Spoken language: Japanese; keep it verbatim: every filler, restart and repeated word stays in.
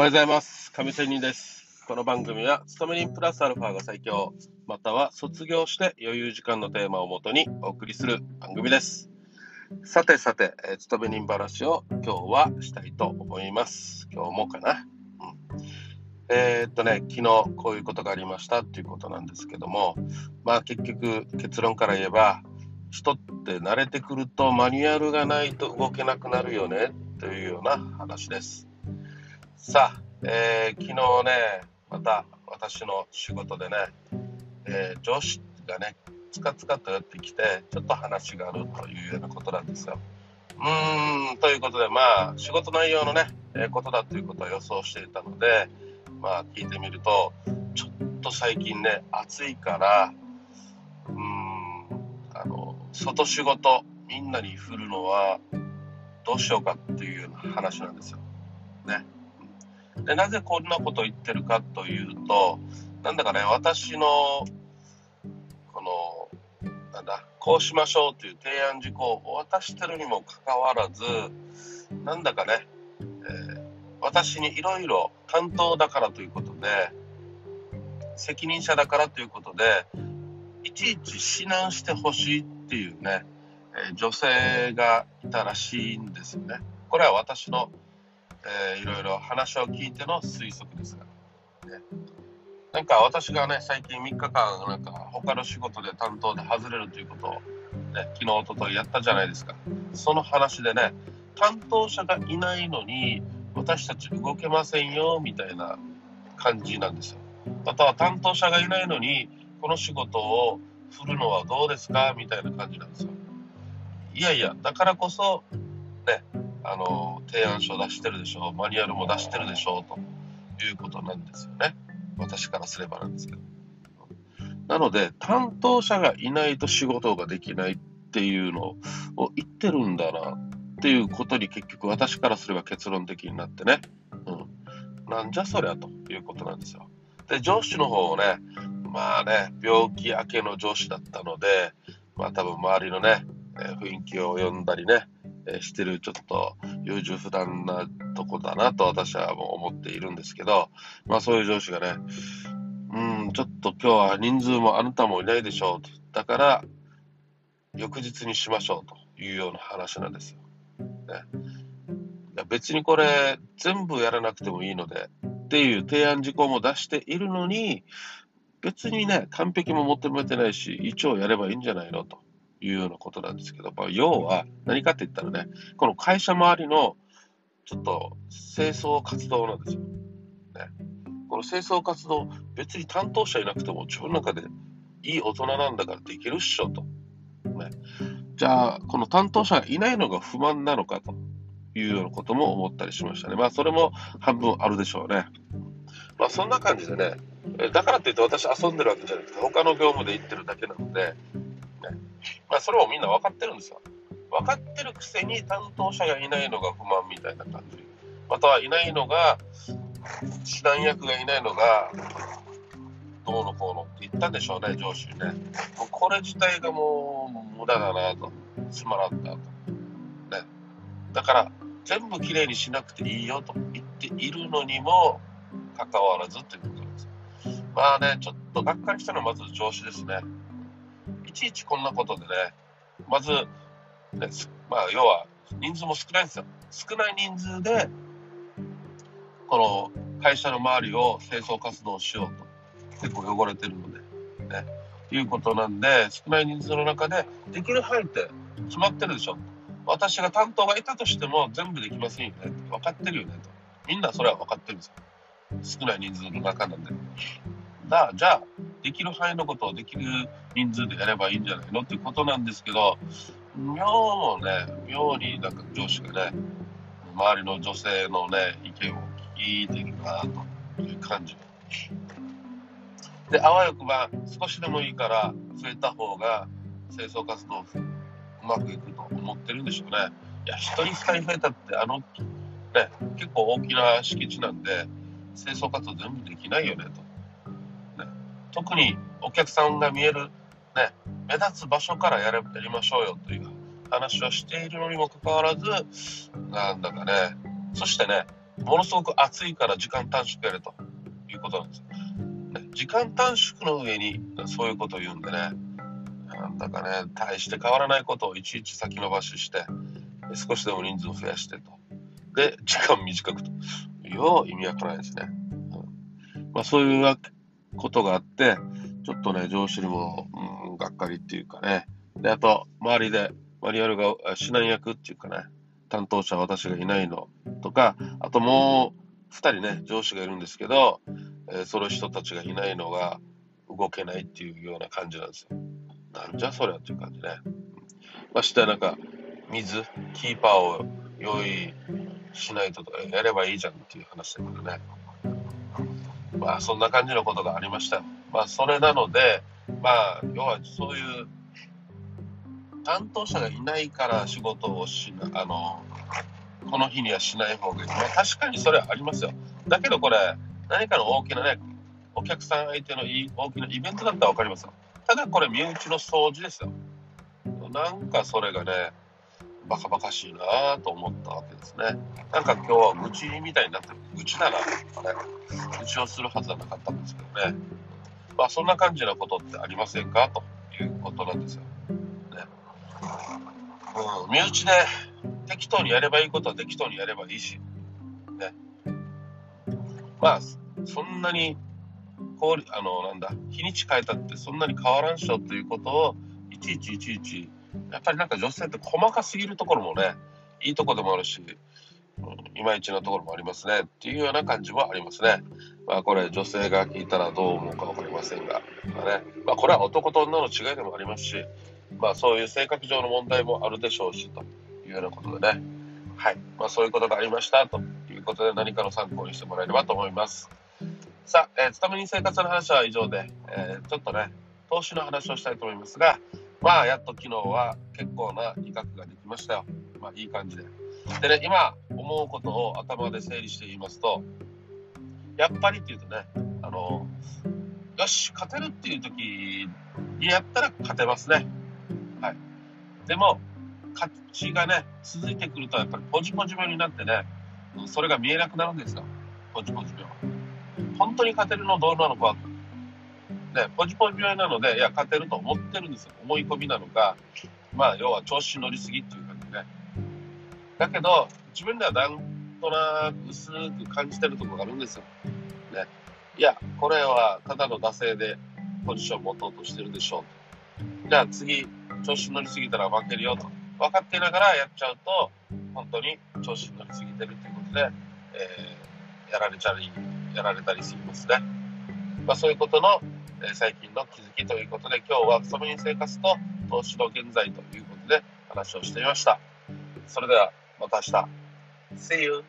おはようございます。亀仙人です。この番組は勤め人プラスアルファが最強、または卒業して余裕時間のテーマをもとにお送りする番組です。さてさて、えー、勤め人話を今日はしたいと思います。今日もかな。うん、えー、っとね、昨日こういうことがありましたということなんですけども、まあ結局結論から言えば、人って慣れてくるとマニュアルがないと動けなくなるよねというような話です。さあ、えー、昨日ね、また私の仕事でね、えー、上司がね、つかつかとやってきて、ちょっと話があるというようなことなんですよ。うーん、ということで、まあ、仕事内容のね、えー、ことだということを予想していたので、まあ、聞いてみると、ちょっと最近ね、暑いから、うーん、あの、外仕事、みんなに振るのは、どうしようかっていうような話なんですよ。ね。でなぜこんなことを言ってるかというと、なんだかね、私のこのなんだこうしましょうという提案事項を渡してるにもかかわらず、なんだかね、えー、私にいろいろ担当だからということで、責任者だからということで、いちいち指南してほしいっていうね、えー、女性がいたらしいんですよね。これは私のえー、いろいろ話を聞いての推測ですが、ね、なんか私がね、最近みっかかんなんか他の仕事で担当で外れるということを、ね、昨日おとといやったじゃないですか。その話でね、担当者がいないのに私たち動けませんよみたいな感じなんですよ。または担当者がいないのにこの仕事を振るのはどうですかみたいな感じなんですよ。いやいや、だからこそね、あの提案書を出してるでしょう、マニュアルも出してるでしょうということなんですよね。私からすればなんですけど。なので担当者がいないと仕事ができないっていうのを言ってるんだなっていうことに、結局私からすれば結論的になってね、うん、なんじゃそりゃということなんですよ。で、上司の方をね、まあね、病気明けの上司だったので、まあ多分周りのね、雰囲気を読んだりねしてる、ちょっと優柔不断なとこだなと私はもう思っているんですけど、まあそういう上司がね、うん、ちょっと今日は人数もあなたもいないでしょうと、だから翌日にしましょうというような話なんですよ、ね、いや別にこれ全部やらなくてもいいのでっていう提案事項も出しているのに、別にね完璧も求めてないし、一応やればいいんじゃないのというようなことなんですけど、まあ、要は何かって言ったらね、この会社周りのちょっと清掃活動なんですよ、ね、この清掃活動、別に担当者いなくても自分の中でいい大人なんだからできるっしょと、ね、じゃあこの担当者がいないのが不満なのかというようなことも思ったりしましたね。まあそれも半分あるでしょうね。まあそんな感じでね、だからといって私遊んでるわけじゃなくて、他の業務で行ってるだけなので、まあ、それをみんな分かってるんですよ。分かってるくせに担当者がいないのが不満みたいな感じ、またはいないのが、指南役がいないのがどうのこうのって言ったんでしょうね、上司にね。もうこれ自体がもう無駄だなと、つまらんなと、ね、だから全部きれいにしなくていいよと言っているのにもかかわらずということなんですよ。まあね、ちょっとがっかりしたのはまず上司ですね。いちいちこんなことでね、まず、ね、まあ、要は人数も少ないんですよ。少ない人数でこの会社の周りを清掃活動しようと、結構汚れてるのでね、いうことなんで、少ない人数の中でできる範囲って決まってるでしょ。私が担当がいたとしても全部できませんよね、分かってるよねと、みんなそれは分かってるんですよ、少ない人数の中なんで。だじゃあできる範囲のことをできる人数でやればいいんじゃないのっていうことなんですけど、妙もね、妙になんか上司がね、周りの女性のね意見を聞いてるなという感じで、あわよくば少しでもいいから増えた方が清掃活動うまくいくと思ってるんでしょうね。いや、一人ふたり増えたって、あの、ね、結構大きな敷地なんで清掃活動全部できないよねと。特にお客さんが見える、ね、目立つ場所からやれ、やりましょうよという話をしているのにもかかわらず、なんだかね、そしてね、ものすごく暑いから時間短縮やるということなんです。時間短縮の上にそういうことを言うんでね、なんだかね、大して変わらないことをいちいち先延ばしして少しでも人数を増やしてと、で時間短くという意味はないですね、うん。まあ、そういうことがあってちょっとね上司にも、うん、がっかりっていうかね。であと周りでマニュアルが指南役っていうかね、担当者は私がいないのとか、あともうふたりね上司がいるんですけど、えー、その人たちがいないのが動けないっていうような感じなんですよ。なんじゃそりゃっていう感じね。ましてなんか水キーパーを用意しないととかやればいいじゃんっていう話だからね。まあそんな感じのことがありました。まあそれなので、まあ要はそういう担当者がいないから仕事をしなあのこの日にはしない方がいい、まあ、確かにそれはありますよ。だけどこれ何かの大きなねお客さん相手の大きなイベントだったら分かりますよ。ただこれ身内の掃除ですよ。なんかそれがねバカバカしいなと思ったわけですね。なんか今日は愚痴みたいになってる。愚痴だなとかね、愚痴をするはずはなかったんですけどね。まあそんな感じなことってありませんかということなんですよ、ね。うん、身内で適当にやればいいことは適当にやればいいしね。まあそんなにこうあのなんだ日にち変えたってそんなに変わらんしょということをいちいちいちいちやっぱりなんか女性って細かすぎるところもね、いいとこでもあるし、うん、いまいちなところもありますねっていうような感じもありますね。まあこれ女性が聞いたらどう思うか分かりませんが、まあね、まあ、これは男と女の違いでもありますし、まあそういう性格上の問題もあるでしょうしというようなことでね、はい、まあそういうことがありましたということで何かの参考にしてもらえればと思います。さあ、えー、つために生活の話は以上で、えー、ちょっとね投資の話をしたいと思いますが、まあやっと昨日は結構な理学ができましたよ。まあいい感じででね、今思うことを頭で整理して言いますと、やっぱりっていうとね、あのよし勝てるっていう時にやったら勝てますね、はい。でも勝ちがね続いてくるとやっぱりポジポジ病になってね、それが見えなくなるんですよ。ポジポジ病、本当に勝てるのどうなのか、ね、ポジポジ病なので、いや勝てると思ってるんですよ。思い込みなのか、まあ要は調子に乗りすぎっていう感じね。だけど自分ではなんとなく薄く感じてるところがあるんですよ、ね。いやこれはただの惰性でポジション持とうとしてるでしょうと。じゃあ次調子に乗りすぎたら負けるよと分かっていながらやっちゃうと、本当に調子に乗りすぎてるということで、えー、やられちゃいやられたりしますね。まあ、そういうことの、えー、最近の気づきということで、今日は草むに生活と投資の現在ということで話をしてみました。それではまた明日。See you!